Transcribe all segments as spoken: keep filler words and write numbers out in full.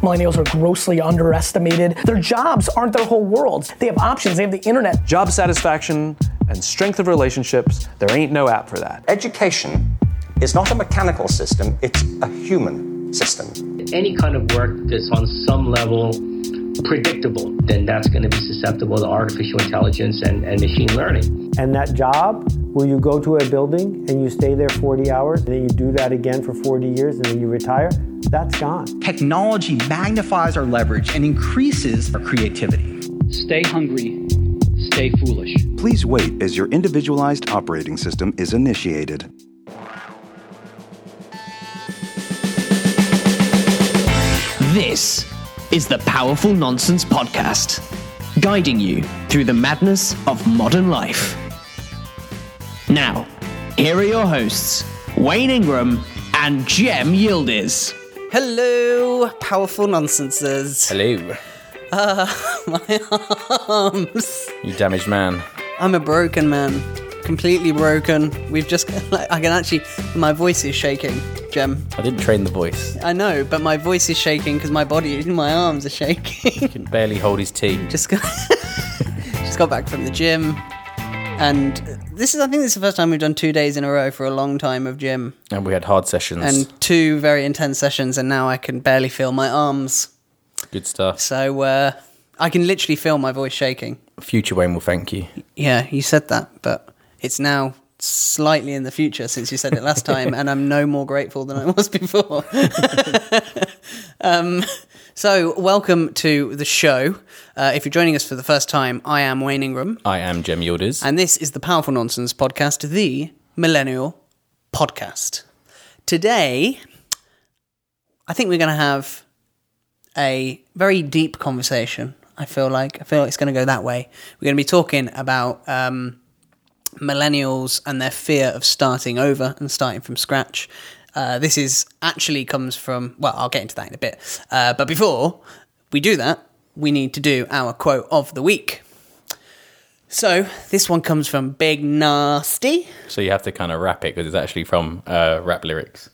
Millennials are grossly underestimated. Their jobs aren't their whole world. They have options, they have the internet. Job satisfaction and strength of relationships, there ain't no app for that. Education is not a mechanical system, it's a human system. Any kind of work that's on some level predictable, then that's going to be susceptible to artificial intelligence and, and machine learning. And that job where you go to a building and you stay there forty hours and then you do that again for forty years and then you retire, that's gone. Technology magnifies our leverage and increases our creativity. Stay hungry, stay foolish. Please wait as your individualized operating system is initiated. This is the Powerful Nonsense Podcast, guiding you through the madness of modern life. Now, here are your hosts, Wayne Ingram and Jem Yildiz. Hello, Powerful Nonsenses. Hello. Uh, my arms. You damaged man. I'm a broken man. Completely broken. We've just... Like, I can actually... My voice is shaking, Jem. I didn't train the voice. I know, but my voice is shaking because my body... My arms are shaking. You can barely hold his tea. Just got, just got back from the gym. And this is... I think this is the first time we've done two days in a row for a long time of gym. And we had hard sessions. And two very intense sessions, and now I can barely feel my arms. Good stuff. So, uh... I can literally feel my voice shaking. Future Wayne will thank you. Yeah, you said that, but... It's now slightly in the future since you said it last time, and I'm no more grateful than I was before. um, so, welcome to the show. Uh, if you're joining us for the first time, I am Wayne Ingram. I am Jem Yildiz. And this is the Powerful Nonsense Podcast, the Millennial Podcast. Today, I think we're going to have a very deep conversation. I feel like I feel like it's going to go that way. We're going to be talking about... Um, millennials and their fear of starting over and starting from scratch. Uh, this is actually comes from, well, I'll get into that in a bit. Uh, but before we do that, we need to do our quote of the week. So this one comes from Big Nasty. So you have to kind of rap it because it's actually from uh, rap lyrics.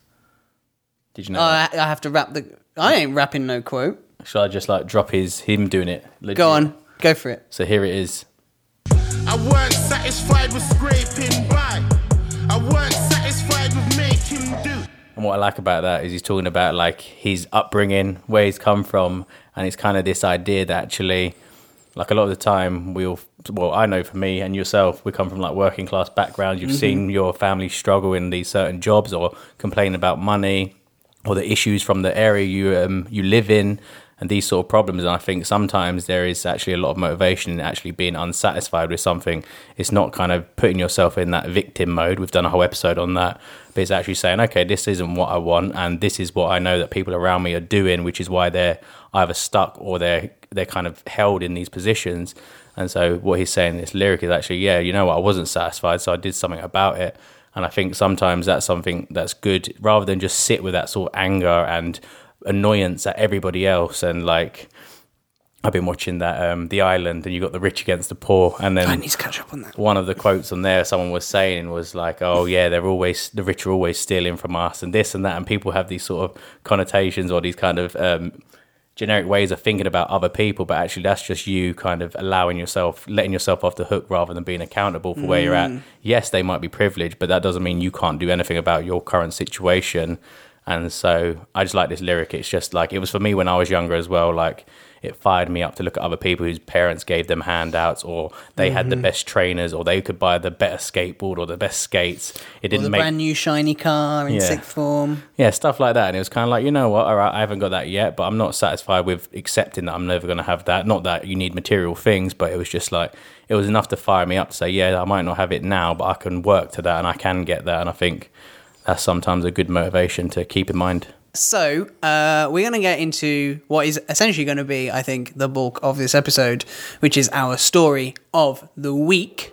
Did you know? Oh, I, I have to rap the... I ain't rapping no quote. Shall I just like drop his, him doing it? Literally. Go on, go for it. So here it is. I weren't satisfied with scraping by. I weren't satisfied with making do. And what I like about that is he's talking about like his upbringing, where he's come from, and it's kind of this idea that actually, like a lot of the time, we all, well, I know for me and yourself, we come from like working class backgrounds. You've mm-hmm. seen your family struggle in these certain jobs or complain about money or the issues from the area you um, you live in. And these sort of problems, and I think sometimes there is actually a lot of motivation in actually being unsatisfied with something. It's not kind of putting yourself in that victim mode. We've done a whole episode on that, but it's actually saying, okay, this isn't what I want, and this is what I know that people around me are doing, which is why they're either stuck or they're they're kind of held in these positions. And so what he's saying in this lyric is actually, yeah, you know what, I wasn't satisfied, so I did something about it. And I think sometimes that's something that's good, rather than just sit with that sort of anger and annoyance at everybody else. And like I've been watching that um The Island, and you got the rich against the poor, and then I need to catch up on that. One of the quotes on there someone was saying was like, oh yeah, they're always the rich are always stealing from us and this and that, and people have these sort of connotations or these kind of um generic ways of thinking about other people, but actually that's just you kind of allowing yourself, letting yourself off the hook rather than being accountable for where mm. you're at. Yes, they might be privileged, but that doesn't mean you can't do anything about your current situation. And so I just like this lyric. It's just like, it was for me when I was younger as well. Like it fired me up to look at other people whose parents gave them handouts, or they mm-hmm. had the best trainers, or they could buy the better skateboard or the best skates. It didn't or the make brand new shiny car in yeah. sixth form. Yeah, stuff like that. And it was kind of like, you know what? All right, I haven't got that yet, but I'm not satisfied with accepting that I'm never going to have that. Not that you need material things, but it was just like, it was enough to fire me up to say, yeah, I might not have it now, but I can work to that and I can get that. And I think that's sometimes a good motivation to keep in mind. So uh, we're going to get into what is essentially going to be, I think, the bulk of this episode, which is our story of the week.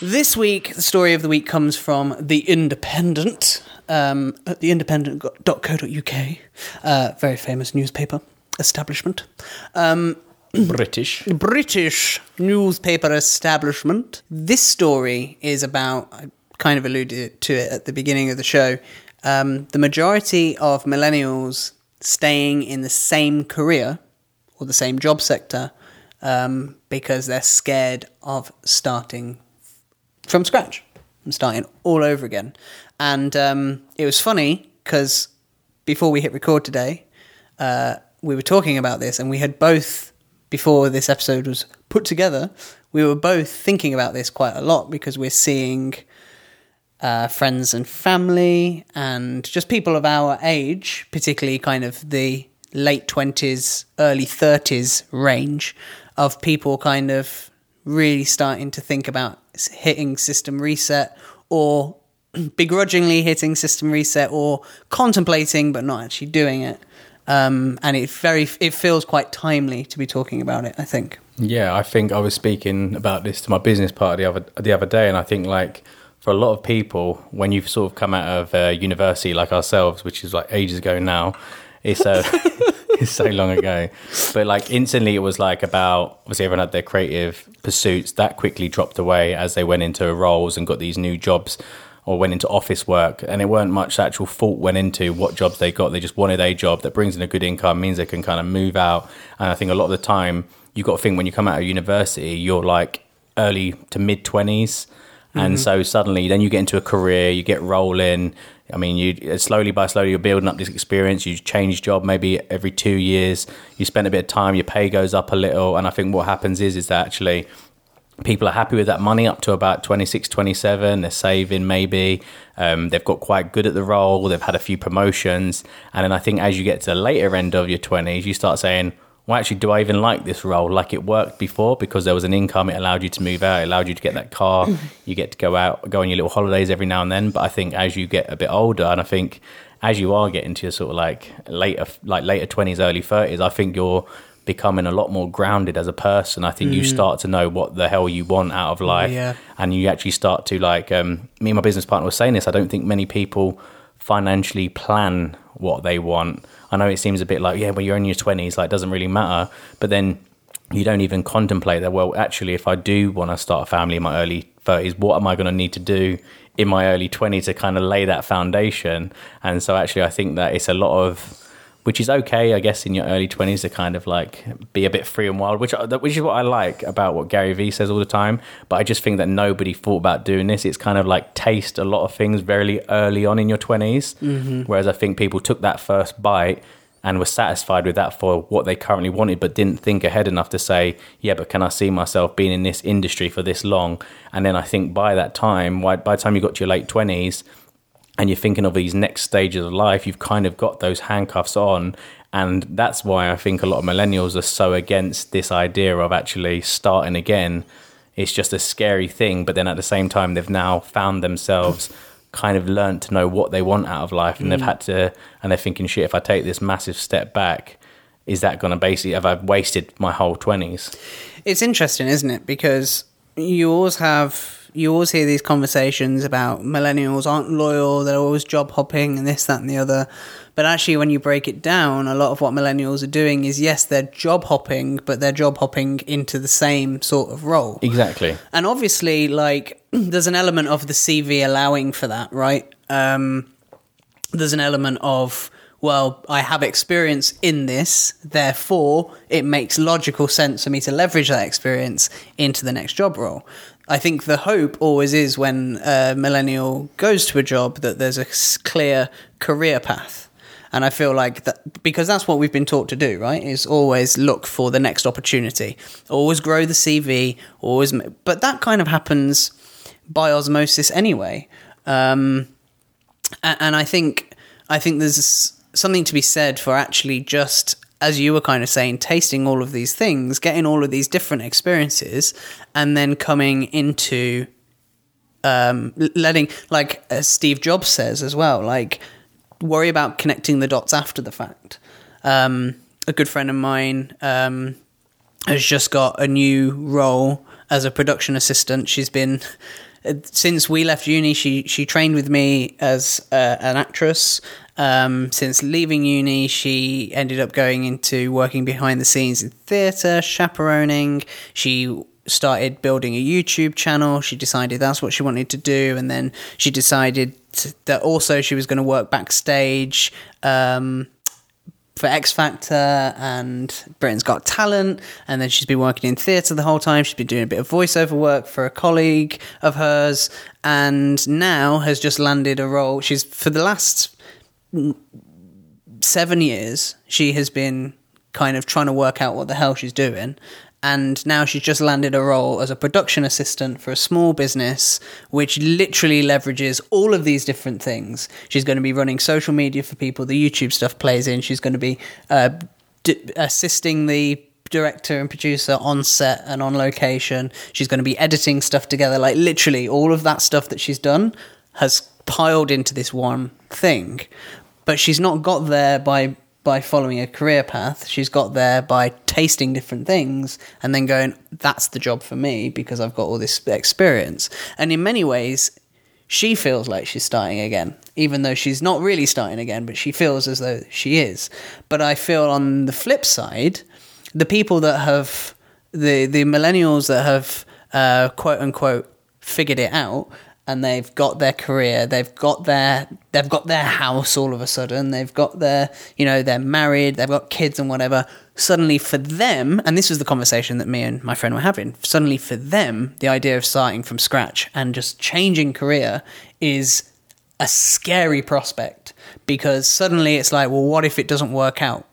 This week, the story of the week comes from The Independent. Um, at the independent dot co dot U K, uh, very famous newspaper establishment. Um, British. British newspaper establishment. This story is about, I kind of alluded to it at the beginning of the show, um, the majority of millennials staying in the same career or the same job sector um, because they're scared of starting from scratch and starting all over again. And um, it was funny because before we hit record today, uh, we were talking about this, and we had both, before this episode was put together, we were both thinking about this quite a lot because we're seeing uh, friends and family and just people of our age, particularly kind of the late twenties, early thirties range of people kind of really starting to think about hitting system reset or begrudgingly hitting system reset or contemplating but not actually doing it. Um, and it very it feels quite timely to be talking about it, I think. Yeah, I think I was speaking about this to my business partner the other, the other day, and I think, like, for a lot of people, when you've sort of come out of uh, university like ourselves, which is like ages ago now, it's, uh, it's so long ago, but like instantly it was like about, obviously everyone had their creative pursuits, that quickly dropped away as they went into roles and got these new jobs or went into office work, and it weren't much actual thought went into what jobs they got. They just wanted a job that brings in a good income, means they can kind of move out. And I think a lot of the time, you've got to think when you come out of university, you're like early to mid-twenties. Mm-hmm. And so suddenly, then you get into a career, you get rolling. I mean, you slowly by slowly, you're building up this experience. You change job maybe every two years. You spend a bit of time, your pay goes up a little. And I think what happens is, is that actually people are happy with that money up to about twenty-six, twenty-seven. They're saving maybe. Um, they've got quite good at the role. They've had a few promotions. And then I think as you get to the later end of your twenties, you start saying, well, actually, do I even like this role? Like, it worked before because there was an income. It allowed you to move out. It allowed you to get that car. You get to go out, go on your little holidays every now and then. But I think as you get a bit older, and I think as you are getting to your sort of like later, like later twenties, early thirties, I think you're becoming a lot more grounded as a person. I think mm. you start to know what the hell you want out of life. Yeah. And you actually start to, like, um, me and my business partner were saying this, I don't think many people financially plan what they want. I know it seems a bit like, yeah, well, you're in your twenties, like, it doesn't really matter. But then you don't even contemplate that, well, actually, if I do want to start a family in my early thirties, what am I going to need to do in my early twenties to kind of lay that foundation? And so actually, I think that it's a lot of, which is okay, I guess, in your early twenties to kind of like be a bit free and wild, which which is what I like about what Gary Vee says all the time. But I just think that nobody thought about doing this. It's kind of like taste a lot of things very early on in your twenties. Mm-hmm. Whereas I think people took that first bite and were satisfied with that for what they currently wanted, but didn't think ahead enough to say, yeah, but can I see myself being in this industry for this long? And then I think by that time, by the time you got to your late twenties, and you're thinking of these next stages of life, you've kind of got those handcuffs on. And that's why I think a lot of millennials are so against this idea of actually starting again. It's just a scary thing. But then at the same time, they've now found themselves kind of learned to know what they want out of life. And mm. they've had to, and they're thinking, shit, if I take this massive step back, is that going to basically, have I wasted my whole twenties? It's interesting, isn't it? Because you always have... You always hear these conversations about millennials aren't loyal, they're always job hopping and this, that and the other. But actually when you break it down, a lot of what millennials are doing is, yes, they're job hopping, but they're job hopping into the same sort of role. Exactly. And obviously, like, there's an element of the C V allowing for that, right? Um, there's an element of, well, I have experience in this, therefore it makes logical sense for me to leverage that experience into the next job role. I think the hope always is when a millennial goes to a job that there's a clear career path. And I feel like that, because that's what we've been taught to do, right? Is always look for the next opportunity, always grow the C V, always. But that kind of happens by osmosis anyway. Um, and I think, I think there's something to be said for actually just, as you were kind of saying, tasting all of these things, getting all of these different experiences, and then coming into um, letting, like as Steve Jobs says as well, like worry about connecting the dots after the fact. Um, a good friend of mine um, has just got a new role as a production assistant. She's been since we left uni, she she trained with me as uh, an actress. Um, since leaving uni, she ended up going into working behind the scenes in theatre, chaperoning. She started building a YouTube channel. She decided that's what she wanted to do. And then she decided that also she was going to work backstage um, for X Factor and Britain's Got Talent. And then she's been working in theatre the whole time. She's been doing a bit of voiceover work for a colleague of hers. And now has just landed a role. She's, for the last seven years, she has been kind of trying to work out what the hell she's doing. And now she's just landed a role as a production assistant for a small business, which literally leverages all of these different things. She's going to be running social media for people. The YouTube stuff plays in. She's going to be uh, d- assisting the director and producer on set and on location. She's going to be editing stuff together. Like, literally all of that stuff that she's done has piled into this one thing. But she's not got there by... by following a career path. She's got there by tasting different things and then going, that's the job for me because I've got all this experience. And in many ways, she feels like she's starting again, even though she's not really starting again, but she feels as though she is. But I feel on the flip side, the people that have, the, the millennials that have uh, quote unquote figured it out, and they've got their career, they've got their they've got their house all of a sudden, they've got their, you know, they're married, they've got kids and whatever. Suddenly for them, and this was the conversation that me and my friend were having, suddenly for them, the idea of starting from scratch and just changing career is a scary prospect, because suddenly it's like, well, what if it doesn't work out?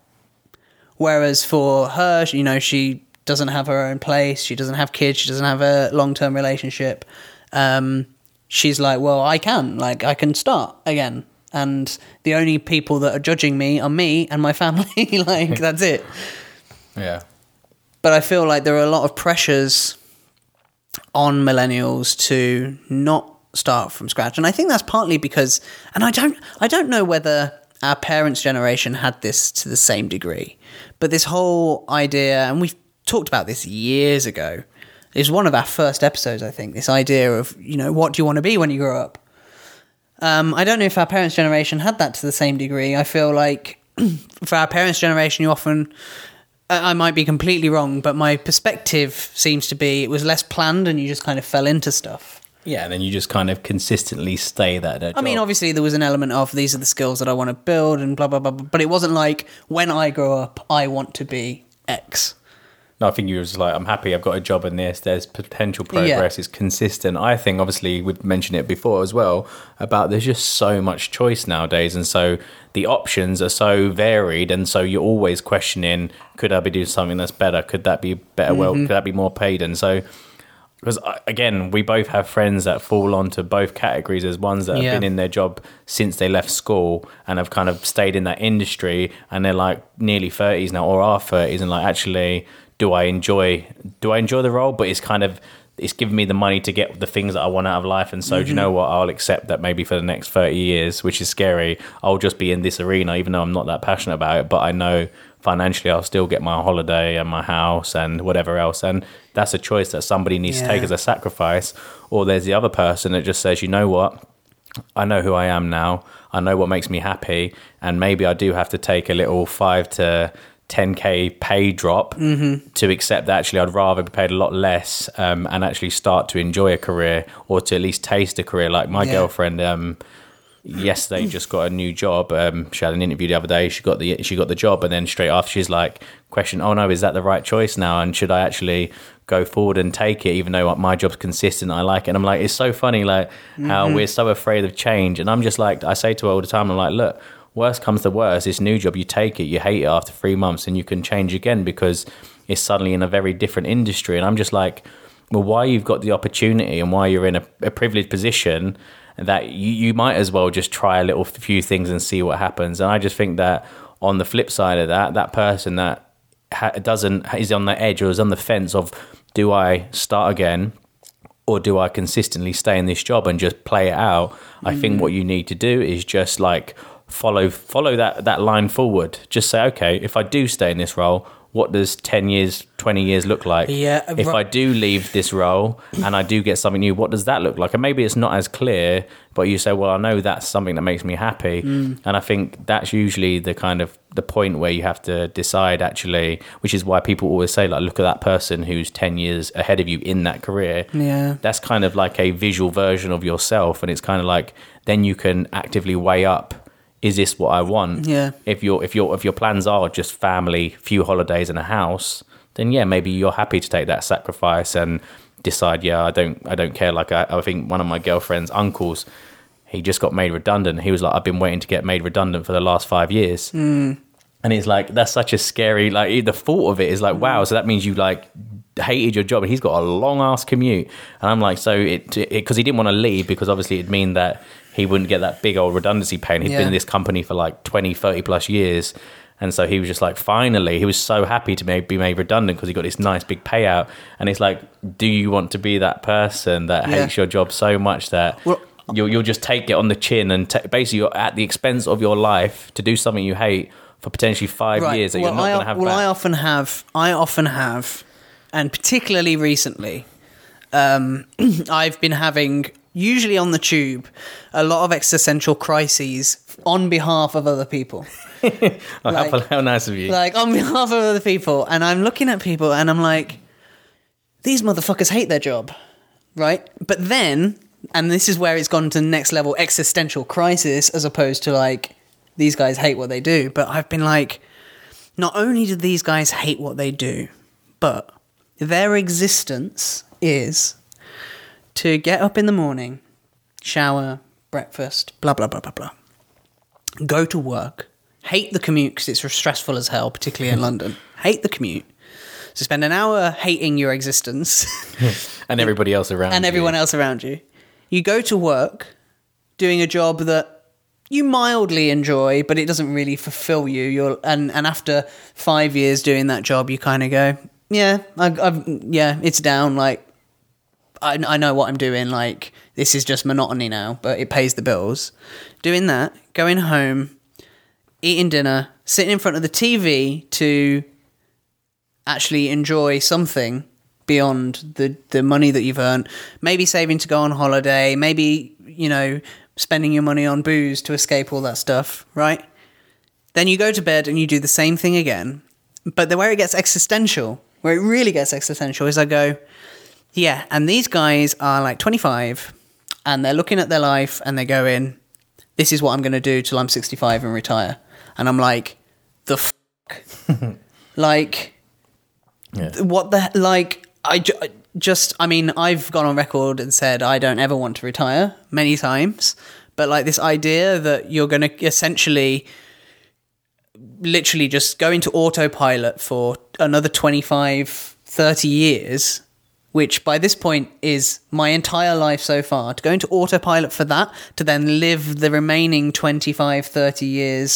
Whereas for her, you know, she doesn't have her own place, she doesn't have kids, she doesn't have a long-term relationship. Um... She's like, well, I can, like, I can start again. And the only people that are judging me are me and my family. Like, that's it. Yeah. But I feel like there are a lot of pressures on millennials to not start from scratch. And I think that's partly because, and I don't, I don't know whether our parents' generation had this to the same degree, but this whole idea, and we've talked about this years ago, is one of our first episodes, I think, this idea of, you know, what do you want to be when you grow up? Um, I don't know if our parents' generation had that to the same degree. I feel like for our parents' generation, you often, I might be completely wrong, but my perspective seems to be it was less planned and you just kind of fell into stuff. Yeah, and then you just kind of consistently stay that job. I mean, obviously there was an element of these are the skills that I want to build and blah, blah, blah, blah, but it wasn't like when I grow up, I want to be X. No, I think you were just like, I'm happy, I've got a job in this, there's potential progress, yeah. It's consistent. I think, obviously, we've mentioned it before as well, about there's just so much choice nowadays, and so the options are so varied, and so you're always questioning, could I be doing something that's better? Could that be better? Mm-hmm. Well, could that be more paid? And so, because, again, we both have friends that fall onto both categories. There's ones that have yeah. been in their job since they left school and have kind of stayed in that industry, and they're like nearly thirties now, or are thirties, and like, actually... Do I enjoy? Do I enjoy the role? But it's kind of it's giving me the money to get the things that I want out of life, and so mm-hmm. do you know what? I'll accept that maybe for the next thirty years, which is scary. I'll just be in this arena, even though I'm not that passionate about it. But I know financially, I'll still get my holiday and my house and whatever else. And that's a choice that somebody needs yeah. to take as a sacrifice. Or there's the other person that just says, you know what? I know who I am now. I know what makes me happy, and maybe I do have to take a little five to. ten K pay drop mm-hmm. to accept that actually I'd rather be paid a lot less um, and actually start to enjoy a career or to at least taste a career. Like my yeah. girlfriend um, yesterday just got a new job. Um, she had an interview the other day. She got the she got the job, and then straight after she's like, question, oh no, is that the right choice now? And should I actually go forward and take it, even though my job's consistent, I like it? And I'm like, it's so funny, like mm-hmm. how we're so afraid of change. And I'm just like, I say to her all the time, I'm like, look, worst comes to worst, this new job, you take it, you hate it after three months and you can change again because it's suddenly in a very different industry. And I'm just like, well, why you've got the opportunity and why you're in a, a privileged position that you, you might as well just try a little few things and see what happens. And I just think that on the flip side of that, that person that ha- doesn't is on the edge or is on the fence of, do I start again? Or do I consistently stay in this job and just play it out? Mm-hmm. I think what you need to do is just like, follow follow that that line forward. Just say, okay, if I do stay in this role, what does ten years, twenty years look like? Yeah, if right. I do leave this role and I do get something new, what does that look like? And maybe it's not as clear, but you say, well, I know that's something that makes me happy. Mm. And I think that's usually the kind of the point where you have to decide actually, which is why people always say, like, look at that person who's ten years ahead of you in that career. Yeah. That's kind of like a visual version of yourself. And it's kind of like, then you can actively weigh up, is this what I want? Yeah. If your if your if your plans are just family, few holidays and a house, then yeah, maybe you're happy to take that sacrifice and decide, yeah, I don't I don't care. Like I, I think one of my girlfriend's uncles, he just got made redundant. He was like, I've been waiting to get made redundant for the last five years. Mm. And it's like, that's such a scary, like the thought of it is like, wow. So that means you like hated your job, and he's got a long ass commute. And I'm like, so it, it, 'cause he didn't want to leave, because obviously it'd mean that he wouldn't get that big old redundancy pay. He'd yeah. been in this company for like twenty, thirty plus years. And so he was just like, finally, he was so happy to be made redundant because he got this nice big payout. And it's like, do you want to be that person that yeah. hates your job so much that well, you'll, you'll just take it on the chin and t- basically you're at the expense of your life to do something you hate for potentially five right. years that well, you're not going to have well, back? I often have, I often have, and particularly recently, um, I've been having... usually on the tube, a lot of existential crises on behalf of other people. oh, like, how, how nice of you. Like, on behalf of other people. And I'm looking at people and I'm like, these motherfuckers hate their job, right? But then, and this is where it's gone to the next level, existential crisis, as opposed to like, these guys hate what they do. But I've been like, not only do these guys hate what they do, but their existence is... to get up in the morning, shower, breakfast, blah, blah, blah, blah, blah. Go to work. Hate the commute because it's stressful as hell, particularly in London. Hate the commute. So spend an hour hating your existence. and everybody else around and you. And everyone else around you. You go to work doing a job that you mildly enjoy, but it doesn't really fulfill you. You're And, and after five years doing that job, you kind of go, yeah, I, I've, yeah, it's down, like, I, I know what I'm doing, like, this is just monotony now, but it pays the bills. Doing that, going home, eating dinner, sitting in front of the T V to actually enjoy something beyond the, the money that you've earned, maybe saving to go on holiday, maybe, you know, spending your money on booze to escape all that stuff, right? Then you go to bed and you do the same thing again. But the where it gets existential, where it really gets existential is I go... yeah, and these guys are like twenty-five and they're looking at their life and they go in, this is what I'm going to do till I'm sixty-five and retire. And I'm like, the fuck? like, yeah. what the, like, I ju- just, I mean, I've gone on record and said I don't ever want to retire many times. But like this idea that you're going to essentially... literally just go into autopilot for another twenty-five, thirty years... which by this point is my entire life so far, to go into autopilot for that, to then live the remaining twenty-five, thirty years,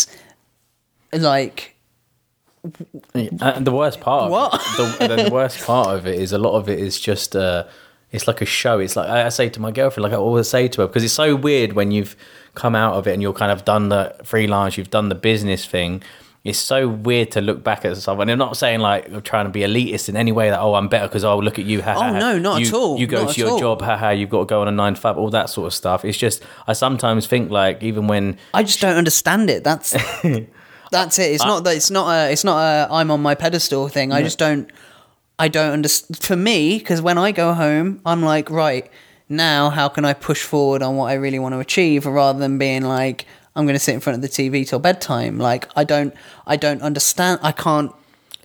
like... And the worst part what? of it, the, the worst part of it is a lot of it is just, uh, it's like a show. It's like, I say to my girlfriend, like I always say to her, because it's so weird when you've come out of it and you're kind of done the freelance, you've done the business thing. It's so weird to look back at someone. I'm not saying like I'm trying to be elitist in any way that, oh, I'm better because I'll look at you. Ha, ha, oh, no, not you, at all. You go not to your all. job, haha, you've got to go on a nine to five, all that sort of stuff. It's just, I sometimes think like even when... I just don't understand it. That's that's it. It's I, not that it's not a, it's not a I'm on my pedestal thing. I yeah. just don't, I don't understand. For me, because when I go home, I'm like, right, now how can I push forward on what I really want to achieve, rather than being like... I'm going to sit in front of the T V till bedtime. Like, I don't, I don't understand. I can't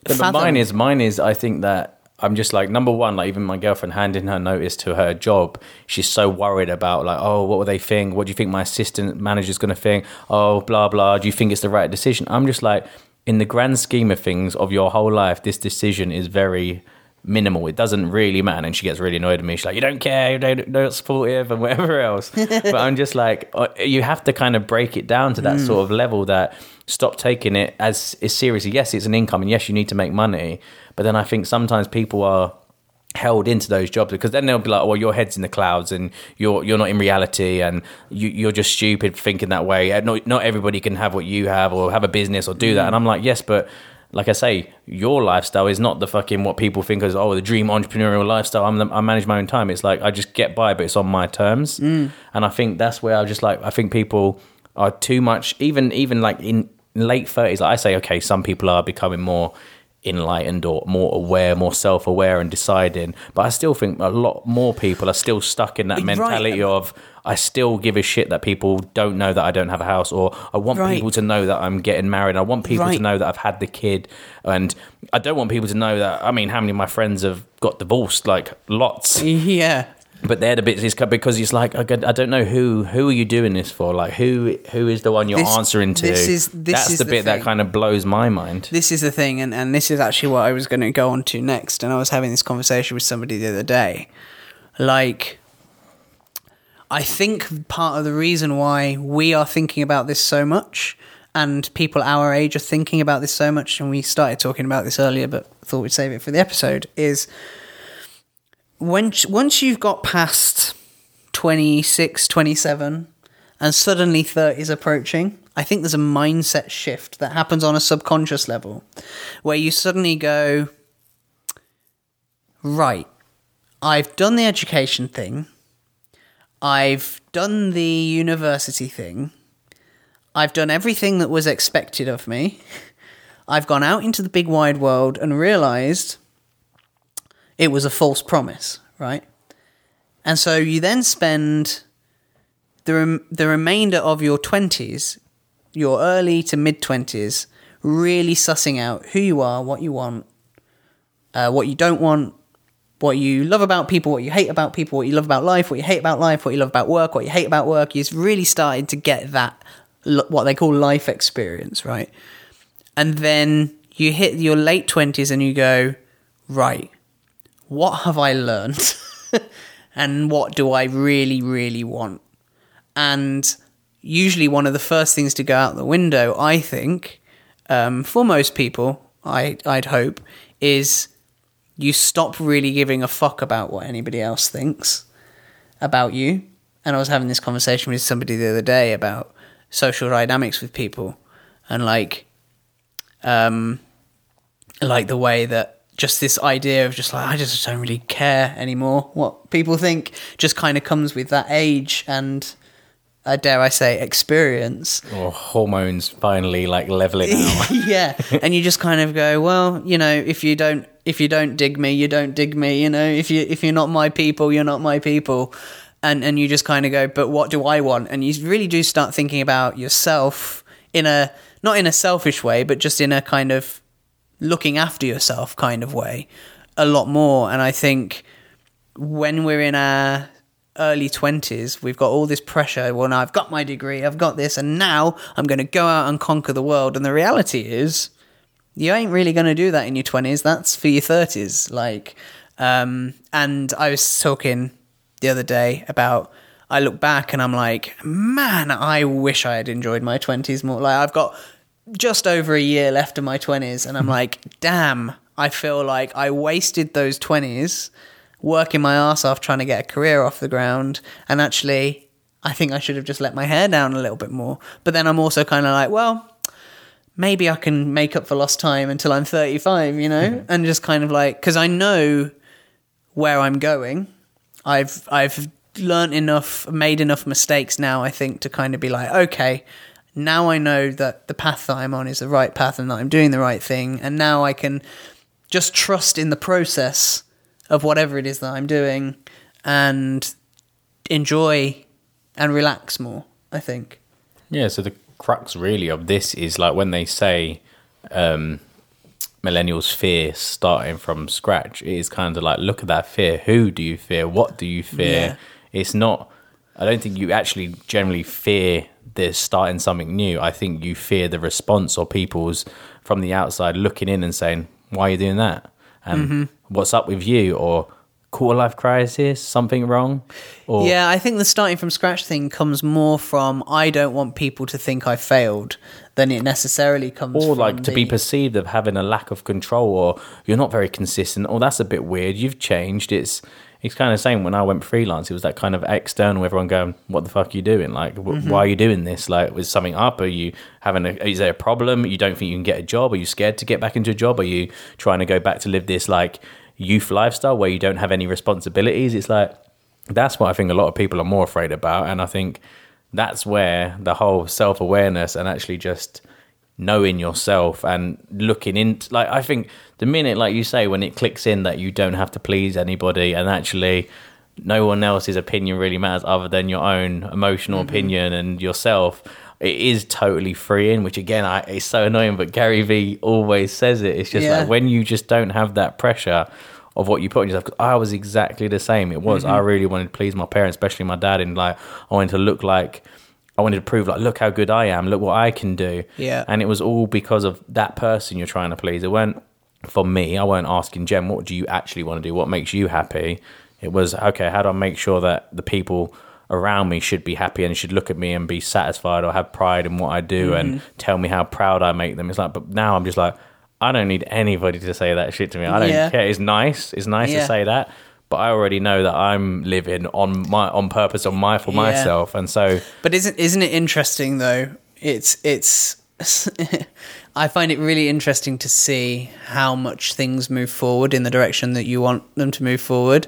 fathom. But mine is, mine is, I think that I'm just like, number one, like even my girlfriend handing her notice to her job, she's so worried about like, oh, what will they think? What do you think my assistant manager's going to think? Oh, blah, blah. Do you think it's the right decision? I'm just like, in the grand scheme of things of your whole life, this decision is very... minimal. It doesn't really matter. And she gets really annoyed at me. She's like, you don't care, you don't, you're not supportive and whatever else. But I'm just like, you have to kind of break it down to that mm. sort of level that stop taking it as, as seriously. Yes, it's an income and yes, you need to make money. But then I think sometimes people are held into those jobs because then they'll be like, oh, well, your head's in the clouds and you're you're not in reality and you, you're just stupid thinking that way. Not, not everybody can have what you have or have a business or do that. Mm. And I'm like, yes, but like I say, your lifestyle is not the fucking what people think as, oh, the dream entrepreneurial lifestyle. I'm the, I manage my own time. It's like I just get by, but it's on my terms. Mm. And I think that's where I just like, I think people are too much, even even like in late thirties, like I say, okay, some people are becoming more enlightened or more aware, more self-aware and deciding. But I still think a lot more people are still stuck in that right. mentality of, I still give a shit that people don't know that I don't have a house, or I want right. people to know that I'm getting married. I want people right. to know that I've had the kid, and I don't want people to know that, I mean, how many of my friends have got divorced? Like, lots. Yeah. But they're the bits, it's because it's like, I don't know who who are you doing this for? Like, who who is the one you're this, answering to? This is, this That's is the, the bit thing. That kind of blows my mind. This is the thing, and, and this is actually what I was going to go on to next. And I was having this conversation with somebody the other day. Like, I think part of the reason why we are thinking about this so much, and people our age are thinking about this so much, and we started talking about this earlier but thought we'd save it for the episode, is... When, once you've got past twenty-six, twenty-seven, and suddenly thirty is approaching, I think there's a mindset shift that happens on a subconscious level where you suddenly go, right, I've done the education thing, I've done the university thing, I've done everything that was expected of me, I've gone out into the big wide world and realised... it was a false promise, right? And so you then spend the rem- the remainder of your twenties, your early to mid-twenties, really sussing out who you are, what you want, uh, what you don't want, what you love about people, what you hate about people, what you love about life, what you hate about life, what you love about work, what you hate about work. You're really starting to get that, what they call life experience, right? And then you hit your late twenties and you go, right, what have I learned? And what do I really, really want? And usually one of the first things to go out the window, I think, um, for most people, I, I'd hope, is you stop really giving a fuck about what anybody else thinks about you. And I was having this conversation with somebody the other day about social dynamics with people, and like, um, like the way that just this idea of just like, I just don't really care anymore what people think, just kind of comes with that age and, uh, dare I say, experience. Or hormones finally like leveling out. Yeah. And you just kind of go, well, you know, if you don't, if you don't dig me, you don't dig me, you know, if you, if you're not my people, you're not my people. And, and you just kind of go, but what do I want? And you really do start thinking about yourself in a, not in a selfish way, but just in a kind of looking after yourself kind of way a lot more. And I think when we're in our early twenties, we've got all this pressure. Well, now I've got my degree, I've got this, and now I'm going to go out and conquer the world. And the reality is you ain't really going to do that in your twenties. That's for your thirties. Like, um, and I was talking the other day about, I look back and I'm like, man, I wish I had enjoyed my twenties more. Like, I've got just over a year left of my twenties, and I'm like, damn, I feel like I wasted those twenties working my ass off trying to get a career off the ground, and actually I think I should have just let my hair down a little bit more. But then I'm also kind of like, well, maybe I can make up for lost time until I'm thirty-five, you know. Mm-hmm. And just kind of like, because I know where I'm going, I've I've learned enough, made enough mistakes now, I think, to kind of be like, okay, now I know that the path that I'm on is the right path and that I'm doing the right thing. And now I can just trust in the process of whatever it is that I'm doing and enjoy and relax more, I think. Yeah, so the crux really of this is like when they say um, millennials fear starting from scratch, it is kind of like, look at that fear. Who do you fear? What do you fear? Yeah. It's not, I don't think you actually generally fear this starting something new. I think you fear the response or people's from the outside looking in and saying, why are you doing that? And mm-hmm. what's up with you? Or quarter life crisis, something wrong? Or yeah, I think the starting from scratch thing comes more from, I don't want people to think I failed, than it necessarily comes or from, or like the... to be perceived of having a lack of control, or you're not very consistent, or that's a bit weird, you've changed. It's It's kind of the same when I went freelance. It was that kind of external, everyone going, what the fuck are you doing? Like, w- mm-hmm. why are you doing this? Like, is something up? Are you having a, is there a problem? You don't think you can get a job? Are you scared to get back into a job? Are you trying to go back to live this like youth lifestyle where you don't have any responsibilities? It's like, that's what I think a lot of people are more afraid about. And I think that's where the whole self-awareness and actually just knowing yourself and looking into, like, I think the minute, like you say, when it clicks in that you don't have to please anybody and actually no one else's opinion really matters other than your own emotional mm-hmm. opinion and yourself, it is totally freeing, which again, I, it's so annoying, but Gary V always says it. It's just yeah. like when you just don't have that pressure of what you put on yourself. Because I was exactly the same. It was, mm-hmm. I really wanted to please my parents, especially my dad, and like, I wanted to look like, I wanted to prove, like, look how good I am, look what I can do. Yeah. And it was all because of that person you're trying to please. It weren't for me. I weren't asking Jem, what do you actually want to do? What makes you happy? It was, okay, how do I make sure that the people around me should be happy and should look at me and be satisfied or have pride in what I do mm-hmm. and tell me how proud I make them? It's like, but now I'm just like, I don't need anybody to say that shit to me. I don't yeah. care. It's nice. It's nice yeah. to say that. But I already know that I'm living on my on purpose, on my for yeah. myself, and so. But isn't isn't it interesting though? It's it's. I find it really interesting to see how much things move forward in the direction that you want them to move forward,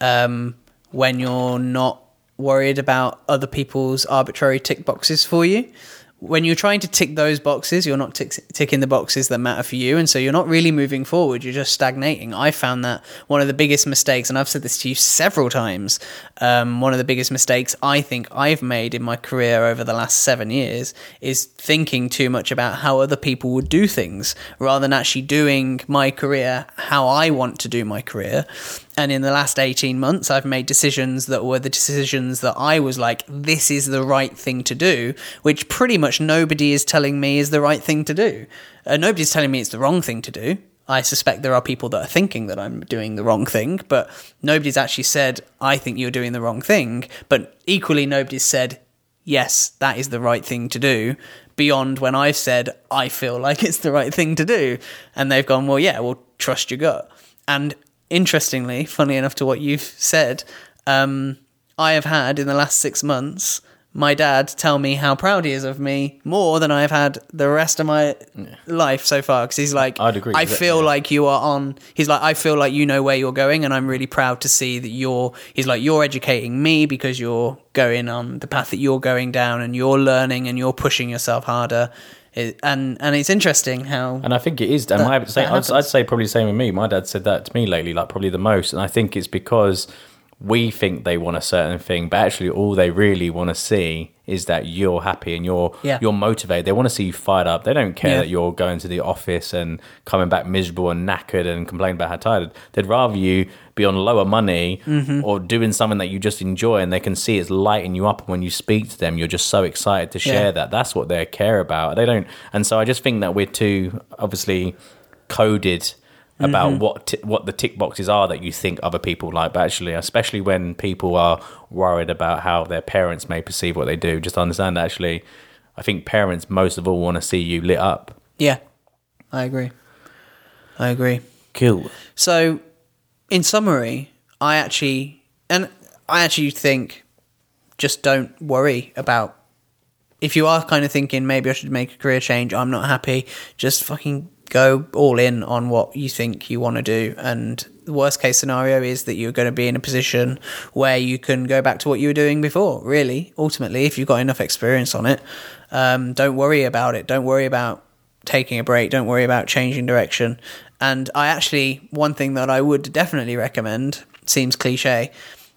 um, when you're not worried about other people's arbitrary tick boxes for you. When you're trying to tick those boxes, you're not tick- ticking the boxes that matter for you. And so you're not really moving forward. You're just stagnating. I found that one of the biggest mistakes, and I've said this to you several times, um, one of the biggest mistakes I think I've made in my career over the last seven years is thinking too much about how other people would do things rather than actually doing my career how I want to do my career. And in the last eighteen months, I've made decisions that were the decisions that I was like, this is the right thing to do, which pretty much nobody is telling me is the right thing to do. Uh, nobody's telling me it's the wrong thing to do. I suspect there are people that are thinking that I'm doing the wrong thing, but nobody's actually said, I think you're doing the wrong thing. But equally, nobody's said, yes, that is the right thing to do, beyond when I've said, I feel like it's the right thing to do. And they've gone, well, yeah, well, trust your gut. And interestingly, funny enough to what you've said, um, I have had in the last six months my dad tell me how proud he is of me more than I've had the rest of my yeah. life so far, because he's like, I'd agree I with feel that, yeah. like you are on, he's like, I feel like you know where you're going, and I'm really proud to see that you're, he's like, you're educating me because you're going on the path that you're going down, and you're learning, and you're pushing yourself harder. It, and and it's interesting how, and I think it is. And that, I would say, I'd, I'd say probably the same with me. My dad said that to me lately, like probably the most. And I think it's because we think they want a certain thing, but actually, all they really want to see is that you're happy and you're yeah. you're motivated. They want to see you fired up. They don't care yeah. that you're going to the office and coming back miserable and knackered and complaining about how tired. They'd rather you be on lower money mm-hmm. or doing something that you just enjoy, and they can see it's lighting you up. And when you speak to them, you're just so excited to share yeah. that. That's what they care about. They don't, and so I just think that we're too obviously coded about mm-hmm. what t- what the tick boxes are that you think other people like, but actually, especially when people are worried about how their parents may perceive what they do, just understand that actually, I think parents most of all want to see you lit up. Yeah, I agree. I agree. Cool. So, in summary, I actually and I actually think just don't worry about if you are kind of thinking maybe I should make a career change. I'm not happy. Just fucking go all in on what you think you want to do, and the worst case scenario is that you're going to be in a position where you can go back to what you were doing before, really, ultimately, if you've got enough experience on it. Um, don't worry about it. Don't worry about taking a break. Don't worry about changing direction. And I actually, one thing that I would definitely recommend, seems cliche,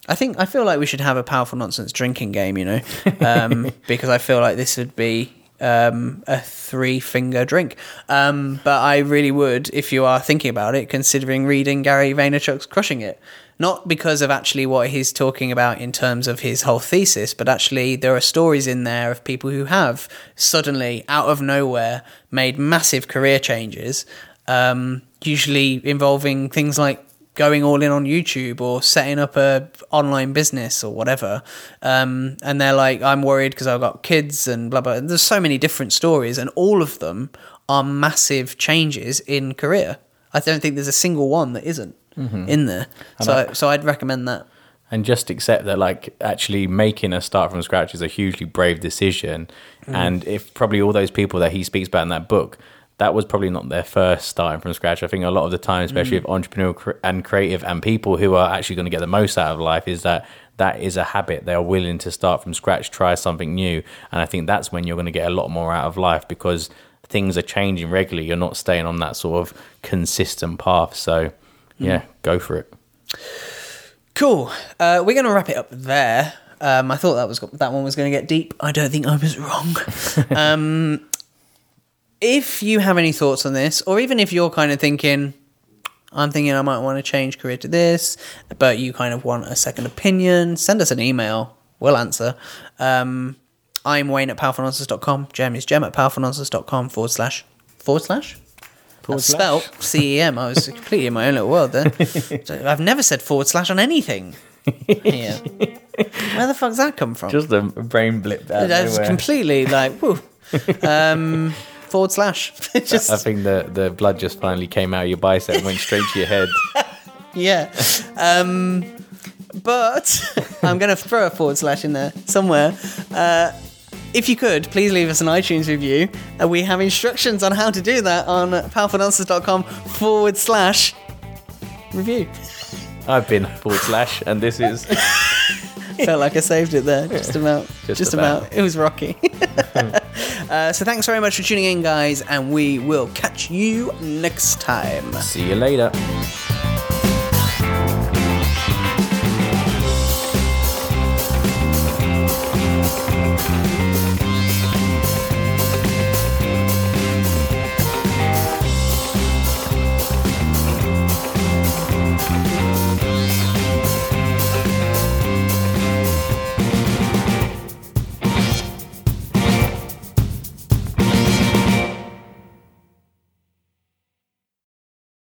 I think I feel like we should have a Powerful Nonsense drinking game, you know, um, because I feel like this would be um a three finger drink, um but I really would, if you are thinking about it, considering reading Gary Vaynerchuk's Crushing It, not because of actually what he's talking about in terms of his whole thesis, but actually there are stories in there of people who have suddenly out of nowhere made massive career changes, um usually involving things like going all in on YouTube or setting up a online business or whatever. Um, and they're like, I'm worried because I've got kids and blah, blah. And there's so many different stories, and all of them are massive changes in career. I don't think there's a single one that isn't. mm-hmm. in there. And so, I, so I'd recommend that. And just accept that, like, actually making a start from scratch is a hugely brave decision. Mm. And if probably all those people that he speaks about in that book, that was probably not their first starting from scratch. I think a lot of the time, especially mm. with entrepreneurial and creative and people who are actually going to get the most out of life, is that that is a habit. They are willing to start from scratch, try something new. And I think that's when you're going to get a lot more out of life, because things are changing regularly. You're not staying on that sort of consistent path. So, yeah, mm. go for it. Cool. Uh, we're going to wrap it up there. Um, I thought that was that one was going to get deep. I don't think I was wrong. um If you have any thoughts on this, or even if you're kind of thinking, I'm thinking I might want to change career to this, but you kind of want a second opinion, send us an email. We'll answer. Um, I'm Wayne at powerful nonsense dot com. Jem is Jem at powerful nonsense dot com forward slash, forward slash? That's spelt C E M. I was completely in my own little world there. So I've never said forward slash on anything. Yeah. Where the fuck's that come from? Just a brain blip. That's completely like, woo. Um... forward slash. just... I think the, the blood just finally came out of your bicep and went straight to your head. Yeah. Um, but I'm going to throw a forward slash in there somewhere. Uh, if you could, please leave us an iTunes review. Uh, we have instructions on how to do that on powerful nonsense dot com forward slash review. I've been forward slash and this is... Felt like I saved it there. Just about. Just, just about. about. It was rocky. Uh, so thanks very much for tuning in, guys, and we will catch you next time. See you later.